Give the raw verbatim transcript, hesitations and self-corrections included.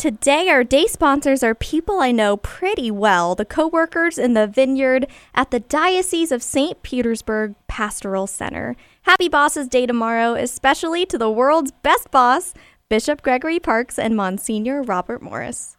Today, our day sponsors are people I know pretty well, the co-workers in the vineyard at the Diocese of Saint Petersburg Pastoral Center. Happy Bosses Day tomorrow, especially to the world's best boss, Bishop Gregory Parks and Monsignor Robert Morris.